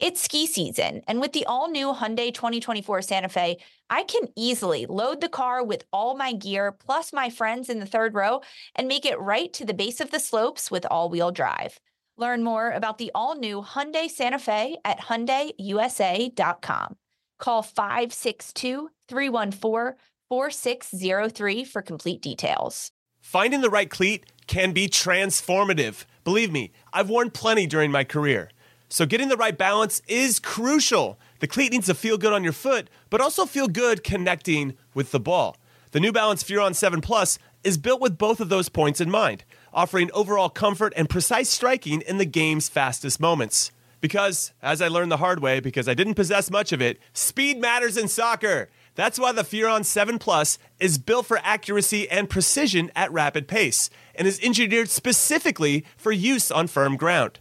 It's ski season, and with the all-new Hyundai 2024 Santa Fe, I can easily load the car with all my gear plus my friends in the third row and make it right to the base of the slopes with all-wheel drive. Learn more about the all-new Hyundai Santa Fe at HyundaiUSA.com. Call 562-314-4603 for complete details. Finding the right cleat can be transformative. Believe me, I've worn plenty during my career. So getting the right balance is crucial. The cleat needs to feel good on your foot, but also feel good connecting with the ball. The New Balance Furon 7 Plus is built with both of those points in mind, offering overall comfort and precise striking in the game's fastest moments. Because, as I learned the hard way, because I didn't possess much of it, speed matters in soccer. That's why the Furon 7 Plus is built for accuracy and precision at rapid pace and is engineered specifically for use on firm ground.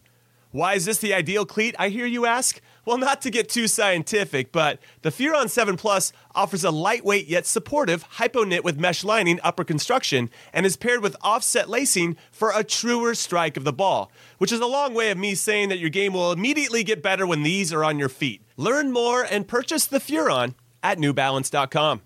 Why is this the ideal cleat, I hear you ask? Well, not to get too scientific, but the Furon 7 Plus offers a lightweight yet supportive hypo-knit with mesh lining upper construction and is paired with offset lacing for a truer strike of the ball, which is a long way of me saying that your game will immediately get better when these are on your feet. Learn more and purchase the Furon at NewBalance.com.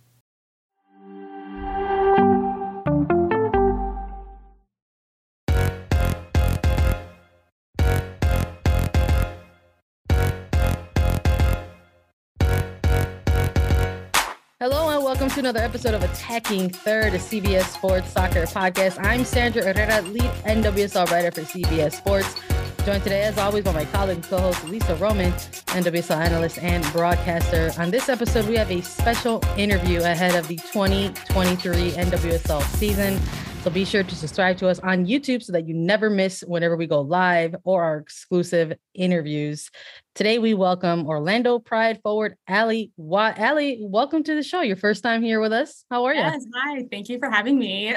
Hello and welcome to another episode of Attacking Third, a CBS Sports Soccer podcast. I'm Sandra Herrera, lead NWSL writer for CBS Sports. Joined today, as always, by my colleague and co-host Lisa Roman, NWSL analyst and broadcaster. On this episode, we have a special interview ahead of the 2023 NWSL season. So be sure to subscribe to us on YouTube so that you never miss whenever we go live or our exclusive interviews. Today, we welcome Orlando Pride forward, Ally Watt. Ally, welcome to the show. Your first time here with us. How are you? Yes, hi. Thank you for having me.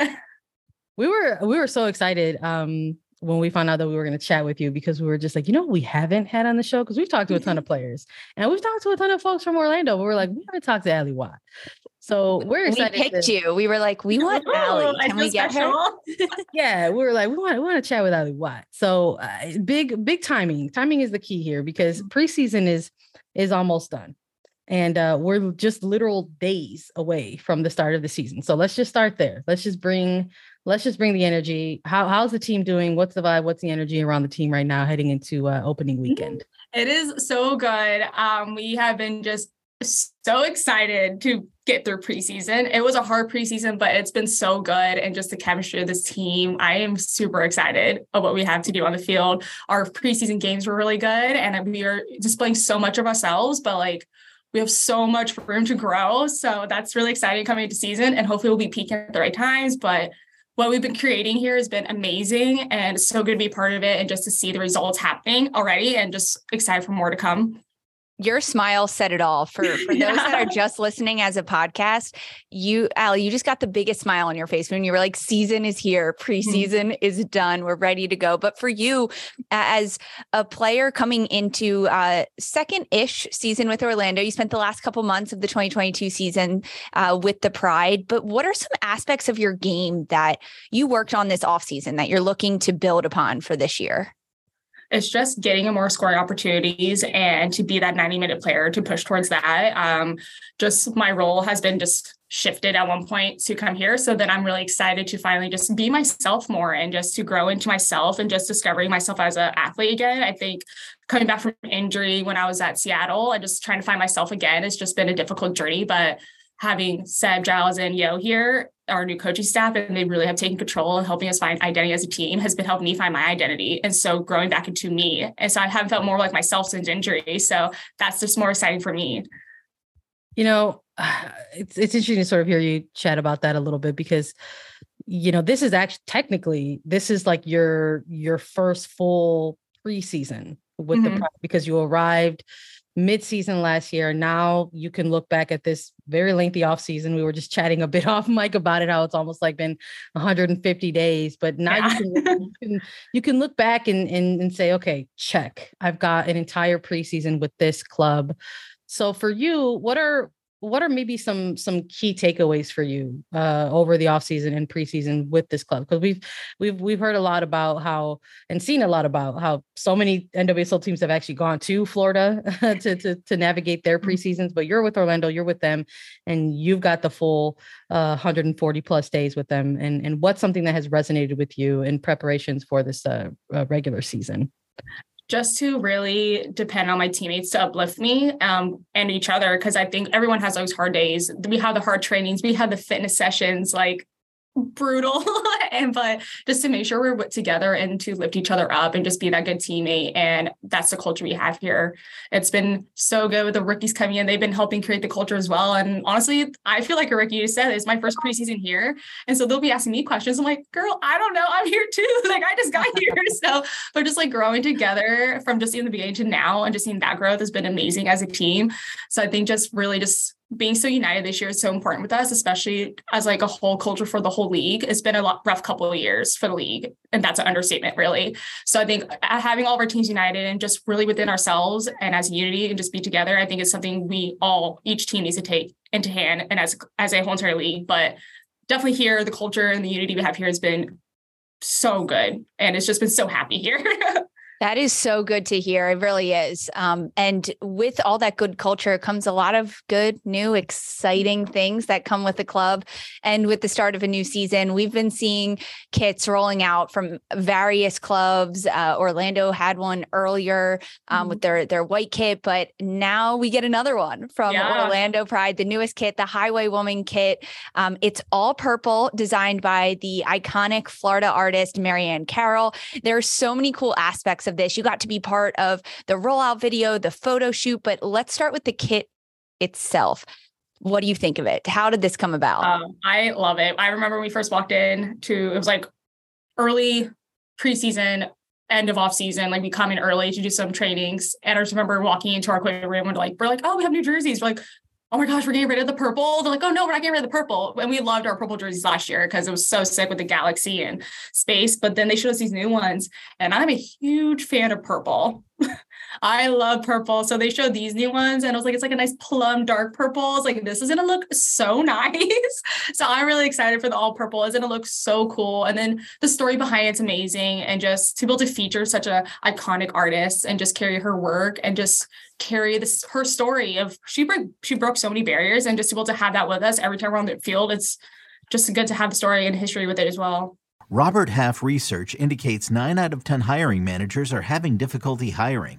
We were so excited when we found out that we were going to chat with you, because we were just like, you know, we haven't had on the show, because we've talked to a ton of players and we've talked to a ton of folks from Orlando, but we're like, we haven't talked to Ally Watt. So we're excited. We picked you. We were like, we want Ally. Can we get her? Yeah, we were like, we want to chat with Ally Watt. So big timing. Timing is the key here, because preseason is almost done, and we're just literal days away from the start of the season. So let's just start there. Let's just bring the energy. How's the team doing? What's the vibe? What's the energy around the team right now heading into opening weekend? It is so good. We have been just so excited to get through preseason. It was a hard preseason, but it's been so good. And just the chemistry of this team, I am super excited of what we have to do on the field. Our preseason games were really good, and we are displaying so much of ourselves, but like we have so much room to grow. So that's really exciting coming into season, and hopefully we'll be peaking at the right times. But what we've been creating here has been amazing, and it's so good to be part of it and just to see the results happening already, and just excited for more to come. Your smile said it all. For those that are just listening as a podcast, Ally, you just got the biggest smile on your face when you were like, season is here. Preseason is done. We're ready to go. But for you as a player coming into second-ish season with Orlando, you spent the last couple months of the 2022 season with the Pride. But what are some aspects of your game that you worked on this offseason that you're looking to build upon for this year? It's just getting more scoring opportunities and to be that 90-minute player to push towards that. Just my role has been just shifted at one point to come here. So then I'm really excited to finally just be myself more and just to grow into myself and just discovering myself as an athlete again. I think coming back from injury when I was at Seattle and just trying to find myself again, it's just been a difficult journey. But having Seb Giles and Yo here, our new coaching staff, and they really have taken control and helping us find identity as a team has been helping me find my identity. And so growing back into me. And so I haven't felt more like myself since injury. So that's just more exciting for me. You know, it's interesting to sort of hear you chat about that a little bit, because, you know, this is actually technically, this is like your first full preseason with the Pride, because you arrived mid-season last year. Now you can look back at this very lengthy offseason. We were just chatting a bit off mic about it, how it's almost like been 150 days, but now you can look back and say, okay, check, I've got an entire preseason with this club. So for you, what are maybe some key takeaways for you over the offseason and preseason with this club? Because we've heard a lot about how, and seen a lot about how, so many NWSL teams have actually gone to Florida to navigate their preseasons, but you're with Orlando, you're with them, and you've got the full 140 plus days with them. And what's something that has resonated with you in preparations for this regular season? Just to really depend on my teammates to uplift me and each other, because I think everyone has those hard days. We have the hard trainings, we have the fitness sessions, like brutal, but just to make sure we're together and to lift each other up and just be that good teammate. And that's the culture we have here. It's been so good with the rookies coming in. They've been helping create the culture as well. And honestly, I feel like a rookie. You said it's my first preseason here, and so they'll be asking me questions. I'm like, girl, I don't know, I'm here too. Like, I just got here. So but just like growing together from just in the beginning to now, and just seeing that growth has been amazing as a team. So I think just really just being so united this year is so important with us, especially as like a whole culture for the whole league. It's been a rough couple of years for the league, and that's an understatement, really. So I think having all of our teams united and just really within ourselves and as a unity and just be together, I think is something each team needs to take into hand and as a whole entire league. But definitely here, the culture and the unity we have here has been so good, and it's just been so happy here. That is so good to hear. It really is. And with all that good culture comes a lot of good, new, exciting things that come with the club. And with the start of a new season, we've been seeing kits rolling out from various clubs. Orlando had one earlier with their white kit, but now we get another one from Orlando Pride, the newest kit, the Highway Woman Kit. It's all purple, designed by the iconic Florida artist, Mary Ann Carroll. There are so many cool aspects of this. You got to be part of the rollout video, the photo shoot, but let's start with the kit itself. What do you think of it? How did this come about? I love it. I remember when we first walked in to, it was like early preseason, end of off season, like we come in early to do some trainings. And I just remember walking into our equipment room and we're like, oh, we have new jerseys. We're like, oh my gosh, we're getting rid of the purple. They're like, oh no, we're not getting rid of the purple. And we loved our purple jerseys last year because it was so sick with the galaxy and space, but then they showed us these new ones. And I'm a huge fan of purple. I love purple. So they showed these new ones and I was like, it's like a nice plum dark purple. It's like, this is going to look so nice. So I'm really excited for the all purple. It's going to look so cool. And then the story behind it's amazing. And just to be able to feature such an iconic artist and just carry her work and just carry this, her story of she broke so many barriers, and just to be able to have that with us every time we're on the field. It's just good to have the story and history with it as well. Robert Half research indicates 9 out of 10 hiring managers are having difficulty hiring.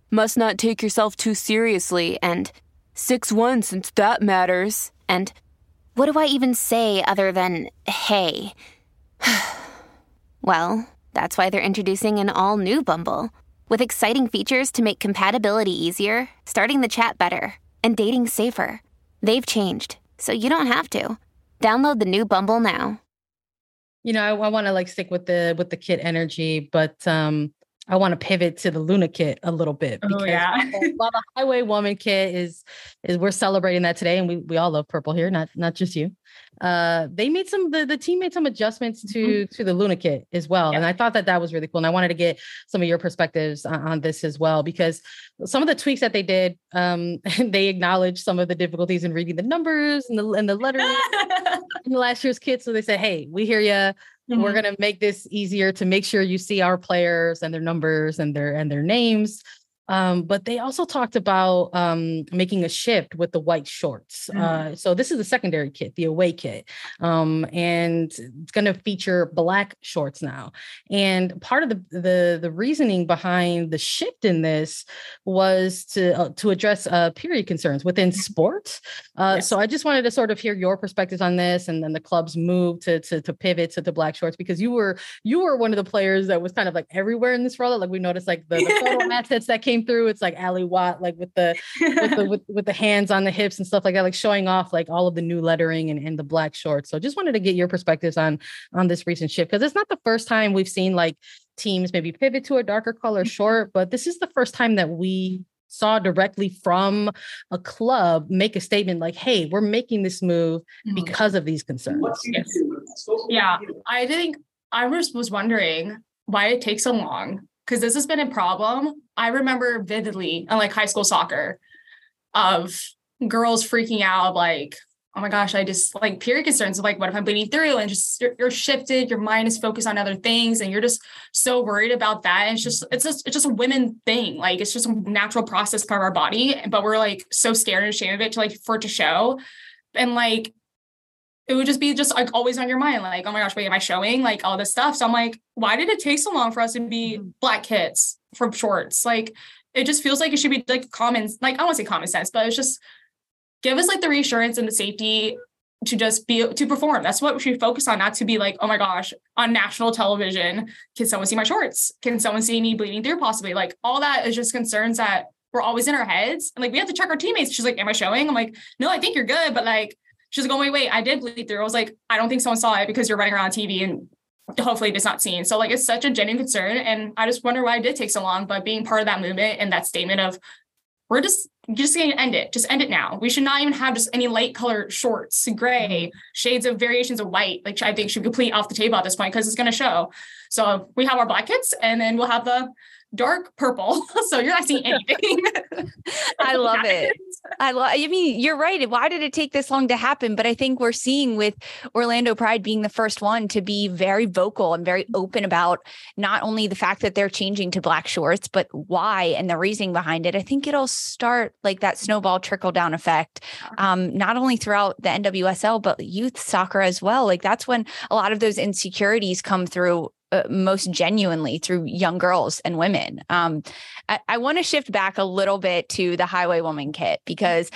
must not take yourself too seriously, and 6'1" since that matters, and what do I even say other than, hey? Well, that's why they're introducing an all-new Bumble, with exciting features to make compatibility easier, starting the chat better, and dating safer. They've changed, so you don't have to. Download the new Bumble now. You know, I want to like stick with the kid energy, but I want to pivot to the Luna kit a little bit, because while the Highway Woman kit is we're celebrating that today, and we all love purple here, not just you. They made the team made some adjustments to the Luna kit as well. Yeah. And I thought that was really cool. And I wanted to get some of your perspectives on this as well, because some of the tweaks that they did, they acknowledged some of the difficulties in reading the numbers and the lettering in the last year's kit. So they said, hey, we hear you. Mm-hmm. We're going to make this easier to make sure you see our players and their numbers and their names. But they also talked about making a shift with the white shorts. So this is the secondary kit, the away kit, and it's going to feature black shorts now. And part of the reasoning behind the shift in this was to address period concerns within sports. So I just wanted to sort of hear your perspectives on this, and then the club's move to pivot to black shorts, because you were one of the players that was kind of like everywhere in this rollout. Like we noticed, like the photo assets that came through, it's like Ally Watt, like with the hands on the hips and stuff like that, like showing off like all of the new lettering and the black shorts. So just wanted to get your perspectives on this recent shift, because it's not the first time we've seen like teams maybe pivot to a darker color short, but this is the first time that we saw directly from a club make a statement like, hey, we're making this move because of these concerns. Yeah, I think I was wondering why it takes so long, because this has been a problem. I remember vividly in like high school soccer of girls freaking out like, oh my gosh, I just like period concerns of like, what if I'm bleeding through? And just you're shifted, your mind is focused on other things, and you're just so worried about that. And it's just a women thing. Like it's just a natural process part of our body, but we're like so scared and ashamed of it for it to show. And like, it would just be just like always on your mind. Like, oh my gosh, wait, am I showing like all this stuff? So I'm like, why did it take so long for us to be black kids from shorts? Like, it just feels like it should be like common, like I don't want to say common sense, but it's just, give us like the reassurance and the safety to just to perform. That's what we should focus on, not to be like, oh my gosh, on national television, can someone see my shorts? Can someone see me bleeding through possibly? Like all that is just concerns that we're always in our heads. And like, we have to check our teammates. She's like, am I showing? I'm like, no, I think you're good. But like, she's like, oh wait, I did bleed through. I was like, I don't think someone saw it because you're running around TV and hopefully it's not seen. So like, it's such a genuine concern. And I just wonder why it did take so long, but being part of that movement and that statement of, we're just going to end it. Just end it now. We should not even have just any light color shorts, gray, shades of variations of white. Like I think should be completely off the table at this point because it's going to show. So we have our black kits and then we'll have the dark purple. So you're not seeing anything. I love it. I mean, you're right. Why did it take this long to happen? But I think we're seeing with Orlando Pride being the first one to be very vocal and very open about not only the fact that they're changing to black shorts, but why and the reasoning behind it. I think it'll start like that snowball trickle down effect, not only throughout the NWSL, but youth soccer as well. Like that's when a lot of those insecurities come through. Most genuinely through young girls and women. I want to shift back a little bit to the Highway Woman Kit, because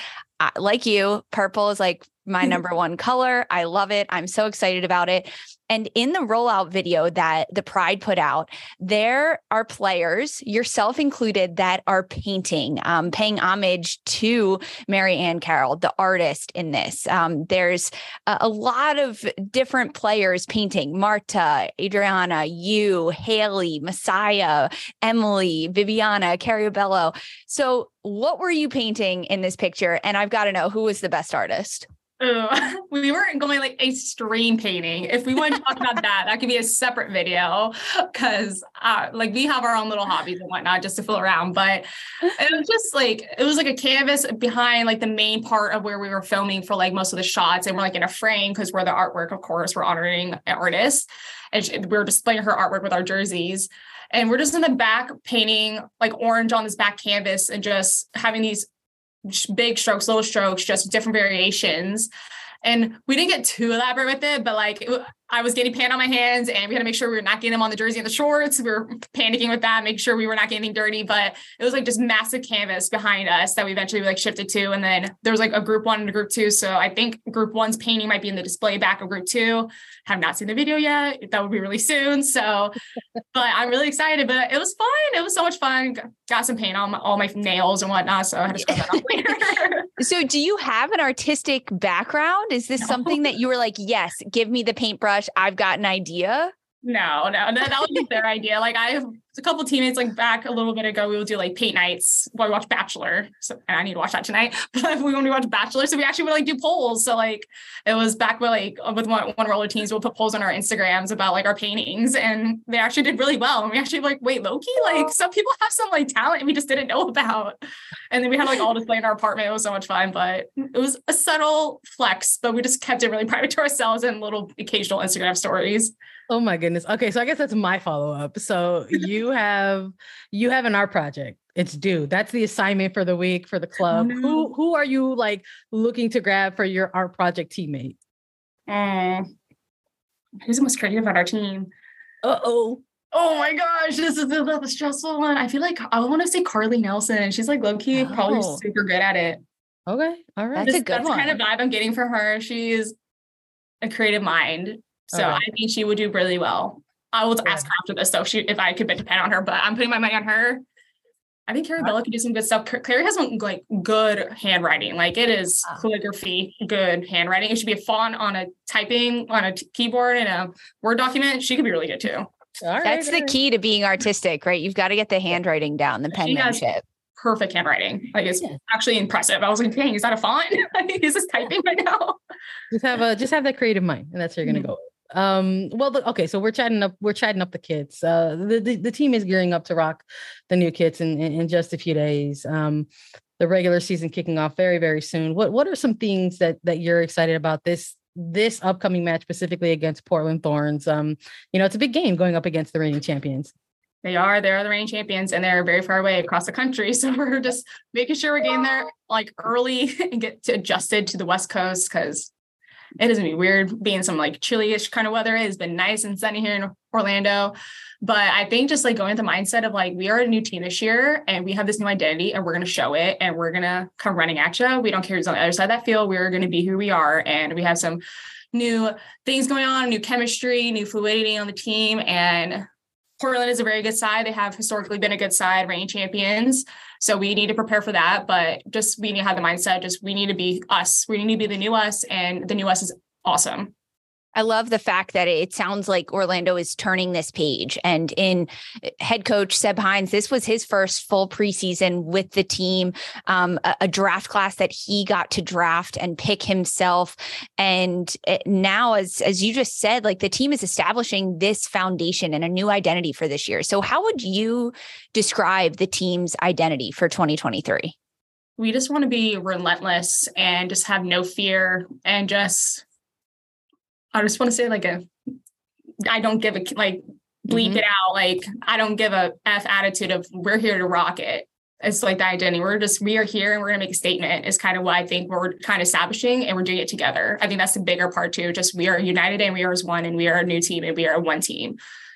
like you, purple is like my number one color. I love it. I'm so excited about it. And in the rollout video that the Pride put out, there are players, yourself included, that are painting, paying homage to Mary Ann Carroll, the artist in this. There's a lot of different players painting. Marta, Adriana, you, Haley, Messiah, Emily, Viviana, Carrie Bello. So what were you painting in this picture? And I've got to know, who was the best artist? Oh, we weren't going like extreme painting. If we want to talk about that could be a separate video, because like we have our own little hobbies and whatnot just to fool around. But it was just like, it was like a canvas behind like the main part of where we were filming for like most of the shots. And we're like in a frame because we're the artwork, of course, we're honoring an artist. And we're displaying her artwork with our jerseys. And we're just in the back painting like orange on this back canvas and just having these big strokes, little strokes, just different variations. And we didn't get too elaborate with it, but like I was getting paint on my hands and we had to make sure we were not getting them on the jersey and the shorts. We were panicking with that, make sure we were not getting anything dirty, but it was like just massive canvas behind us that we eventually like shifted to. And then there was like a group one and a group two. So I think group one's painting might be in the display back of group two. Have not seen the video yet. That will be really soon. So, but I'm really excited, but it was fun. It was so much fun. Got some paint on all my nails and whatnot. So I had to scrub that off later. So do you have an artistic background? Is this something that you were like, yes, give me the paintbrush, I've got an idea? No, that was just their idea. Like I have a couple teammates like back a little bit ago, we will do like paint nights while we watch Bachelor. So, and I need to watch that tonight, but we want to watch Bachelor. So we actually would like do polls. So like it was back where like with one roller teams, we'll put polls on our Instagrams about like our paintings, and they actually did really well. And we actually like, wait, Loki, like some people have some like talent we just didn't know about. And then we had like all display in our apartment. It was so much fun, but it was a subtle flex, but we just kept it really private to ourselves and little occasional Instagram stories. Oh my goodness. Okay. So I guess that's my follow-up. So you you have an art project. It's due. That's the assignment for the week for the club. No. Who are you like looking to grab for your art project teammate? Who's the most creative on our team? Oh my gosh, this is the stressful one. I feel like I want to say Carly Nelson. She's like low-key, probably super good at it. Okay. All right. That's the kind of vibe I'm getting from her. She's a creative mind. So right. I think she would do really well. I will ask her after this though, if I could depend on her, but I'm putting my money on her. I think Carrie Bello could do some good stuff. Clary has some like good handwriting. Like it is calligraphy, good handwriting. It should be a font on a typing on a keyboard and a Word document. She could be really good too. All right, that's the key to being artistic, right? You've got to get the handwriting down, the penmanship. Perfect handwriting. Like it's actually impressive. I was like, dang, is that a font? Is this typing right now? Just have that creative mind, and that's where you're gonna go. So we're chatting up the kids. The team is gearing up to rock the new kits in just a few days. The regular season kicking off very, very soon. What are some things that you're excited about this upcoming match, specifically against Portland Thorns? It's a big game going up against the reigning champions. They're the reigning champions, and they're very far away across the country. So we're just making sure we're getting there like early and get to adjusted to the West Coast, because it is going to be weird being some like chilly-ish kind of weather. It's been nice and sunny here in Orlando. But I think just like going with the mindset of like, we are a new team this year and we have this new identity and we're going to show it and we're going to come running at you. We don't care who's on the other side of that field. We're going to be who we are. And we have some new things going on, new chemistry, new fluidity on the team. And Portland is a very good side. They have historically been a good side, reigning champions. So we need to prepare for that, but just we need to have the mindset, just we need to be us. We need to be the new us, and the new us is awesome. I love the fact that it sounds like Orlando is turning this page, and in head coach Seb Hines, this was his first full preseason with the team, a draft class that he got to draft and pick himself. And now, as you just said, like the team is establishing this foundation and a new identity for this year. So how would you describe the team's identity for 2023? We just want to be relentless and just have no fear, and I just want to say I don't give a, like, bleep it out. Like, I don't give a F attitude of we're here to rock it. It's like the identity. We are here and we're going to make a statement is kind of what I think we're kind of establishing, and we're doing it together. I think that's the bigger part too. Just we are united and we are as one, and we are a new team and we are one team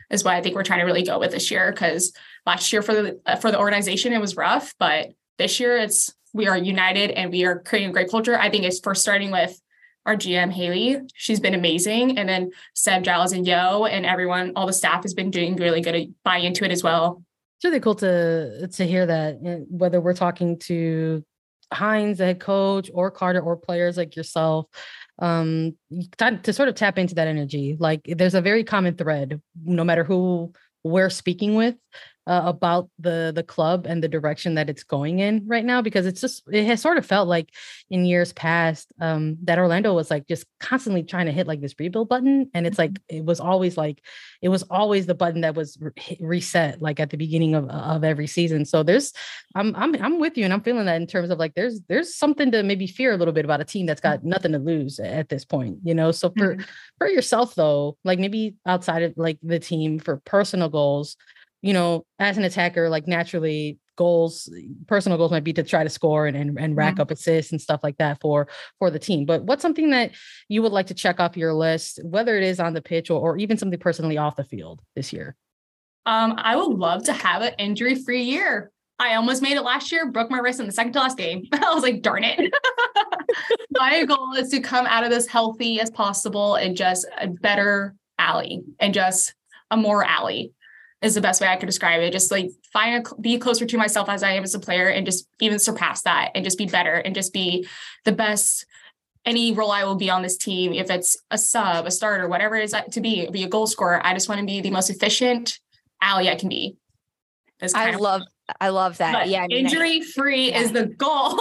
is what I think we're trying to really go with this year. Cause last year for the organization, it was rough, but this year we are united and we are creating a great culture. I think it's first starting with our GM, Haley. She's been amazing. And then Seb Giles and Yo and everyone, all the staff has been doing really good to buy into it as well. It's really cool to hear that, and whether we're talking to Hines, the head coach, or Carter, or players like yourself, to sort of tap into that energy. Like there's a very common thread, no matter who we're speaking with, about the club and the direction that it's going in right now, because it has sort of felt like in years past that Orlando was like just constantly trying to hit like this rebuild button, and it's like it was always the button that was reset like at the beginning of every season. So there's I'm with you, and I'm feeling that in terms of like there's something to maybe fear a little bit about a team that's got nothing to lose at this point, you know. So for yourself though, like maybe outside of like the team, for personal goals, you know, as an attacker, like naturally personal goals might be to try to score and rack up assists and stuff like that for the team. But what's something that you would like to check off your list, whether it is on the pitch or even something personally off the field this year? I would love to have an injury-free year. I almost made it last year, broke my wrist in the second to last game. I was like, darn it. My goal is to come out of this healthy as possible and just a better Ally, and just a more Ally is the best way I could describe it. Just like be closer to myself as I am as a player, and just even surpass that and just be better and just be the best any role I will be on this team. If it's a sub, a starter, whatever it is to be a goal scorer, I just want to be the most efficient Ally I can be. I love that. But yeah. I mean, injury-free is the goal.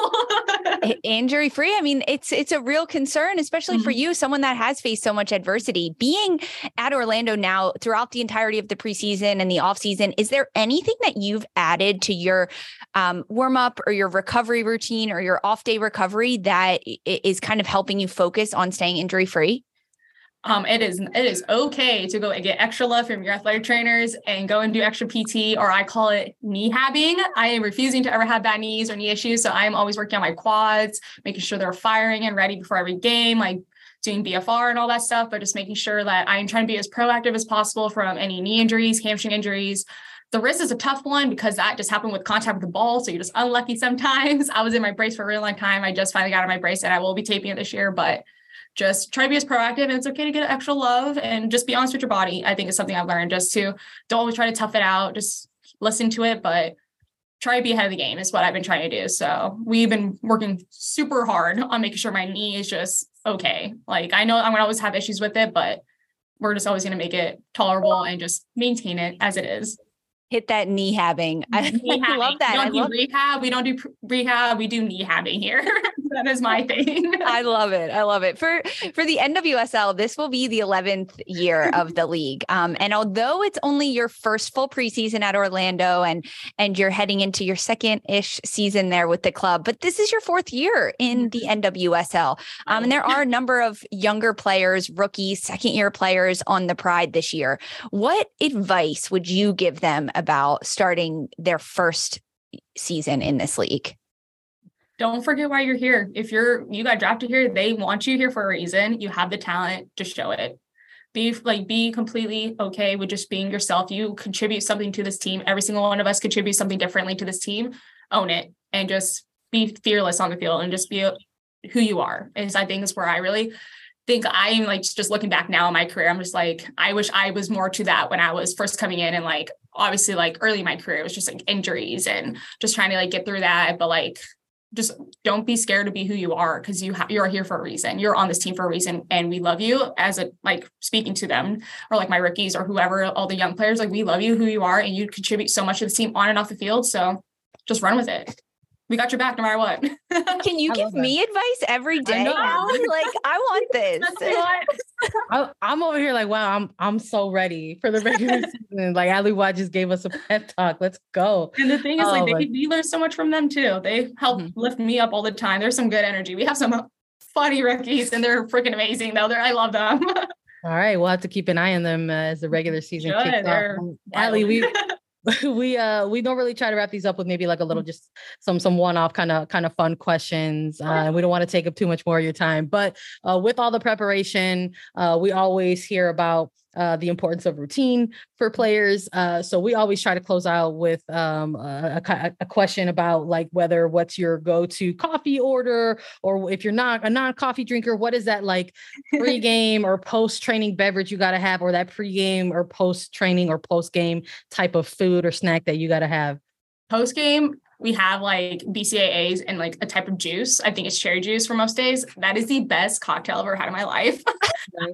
Injury-free. I mean, it's a real concern, especially for you, someone that has faced so much adversity. Being at Orlando now throughout the entirety of the preseason and the offseason, is there anything that you've added to your warm-up or your recovery routine or your off-day recovery that is kind of helping you focus on staying injury-free? It is okay to go and get extra love from your athletic trainers and go and do extra PT, or I call it knee habbing. I am refusing to ever have bad knees or knee issues. So I'm always working on my quads, making sure they're firing and ready before every game, like doing BFR and all that stuff, but just making sure that I'm trying to be as proactive as possible from any knee injuries, hamstring injuries. The wrist is a tough one because that just happened with contact with the ball. So you're just unlucky sometimes. I was in my brace for a really long time. I just finally got out of my brace and I will be taping it this year, but just try to be as proactive, and it's okay to get extra love and just be honest with your body. I think it's something I've learned, just to don't always try to tough it out, just listen to it, but try to be ahead of the game is what I've been trying to do. So we've been working super hard on making sure my knee is just okay. Like, I know I'm going to always have issues with it, but we're just always going to make it tolerable and just maintain it as it is. Hit that knee habbing. I love that. We don't do rehab. We do knee habbing here. That is my thing. I love it. For the NWSL, this will be the 11th year of the league. And although it's only your first full preseason at Orlando, and you're heading into your second-ish season there with the club, but this is your fourth year in the NWSL. And there are a number of younger players, rookies, second-year players on the Pride this year. What advice would you give them about starting their first season in this league? Don't forget why you're here. If you got drafted here, they want you here for a reason. You have the talent, just show it. Be completely okay with just being yourself. You contribute something to this team. Every single one of us contributes something differently to this team. Own it and just be fearless on the field and just be who you are. And I think that's where I really think I'm like, just looking back now in my career, I'm just like, I wish I was more to that when I was first coming in. And like, obviously, like early in my career, it was just like injuries and just trying to like get through that. But like, just don't be scared to be who you are, because you're here for a reason. You're on this team for a reason, and we love you. As a like speaking to them, or like my rookies or whoever, all the young players, like we love you, who you are, and you contribute so much to the team on and off the field. So just run with it. We got your back no matter what. Can you give me advice every day? I want this. I'm over here like, wow, I'm so ready for the regular season. Like, Ally Watt just gave us a pep talk. Let's go. And the thing is, we learn so much from them too. They help lift me up all the time. There's some good energy. We have some funny rookies, and they're freaking amazing though. I love them. All right, we'll have to keep an eye on them as the regular season kicks off. Ally, we don't really try to wrap these up with maybe like a little, just some one-off kind of fun questions. We don't want to take up too much more of your time, but with all the preparation, we always hear about the importance of routine for players. So we always try to close out with a question about like whether what's your go-to coffee order, or if you're not a non-coffee drinker, what is that like pre-game or post-training beverage you got to have, or that pre-game or post-training or post-game type of food or snack that you got to have? Post-game, we have like BCAAs and like a type of juice. I think it's cherry juice for most days. That is the best cocktail I've ever had in my life.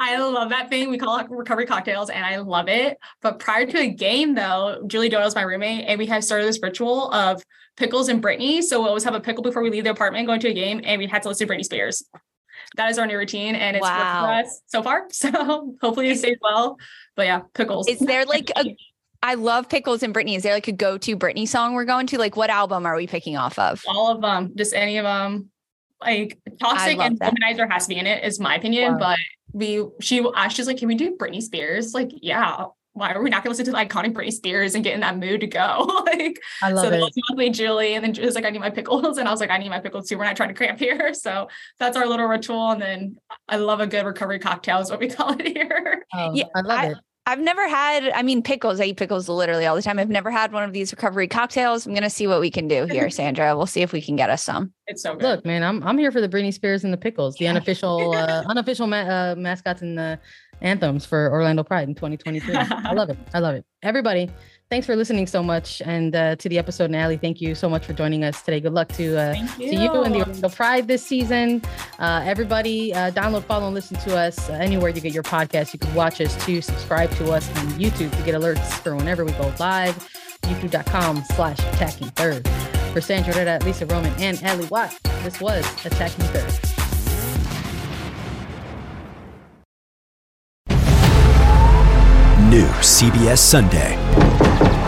I love that thing. We call it recovery cocktails, and I love it. But prior to a game though, Julie Doyle is my roommate, and we had started this ritual of pickles and Britney. So we'll always have a pickle before we leave the apartment, going to a game, and we had to listen to Britney Spears. That is our new routine, and it's worked for us so far. So hopefully it stays well, but yeah, pickles. Is there like I love pickles and Britney. Is there like a go-to Britney song we're going to? Like, what album are we picking off of? All of them, just any of them. Like, Toxic and Womanizer has to be in it, is my opinion. Wow. But she's like, can we do Britney Spears? Like, yeah. Why are we not going to listen to the iconic Britney Spears and get in that mood to go? Like, I love it. Monthly Julie, and then Julie's like, I need my pickles, and I was like, I need my pickles too. We're not trying to cramp here, so that's our little ritual. And then I love a good recovery cocktail is what we call it here. Oh, yeah, I love it. I've never had, pickles. I eat pickles literally all the time. I've never had one of these recovery cocktails. I'm going to see what we can do here, Sandra. We'll see if we can get us some. It's so good. Look, man, I'm here for the Britney Spears and the pickles, the unofficial mascots and the anthems for Orlando Pride in 2023. I love it. Everybody, thanks for listening so much. And to the episode, and Ally, thank you so much for joining us today. Good luck to you and the Orlando Pride this season. Everybody, download, follow, and listen to us anywhere you get your podcast. You can watch us too. Subscribe to us on YouTube to get alerts for whenever we go live. YouTube.com/Attacking Third. For Sandra Herrera, Lisa Roman, and Ally Watt, this was Attacking Third. New CBS Sunday.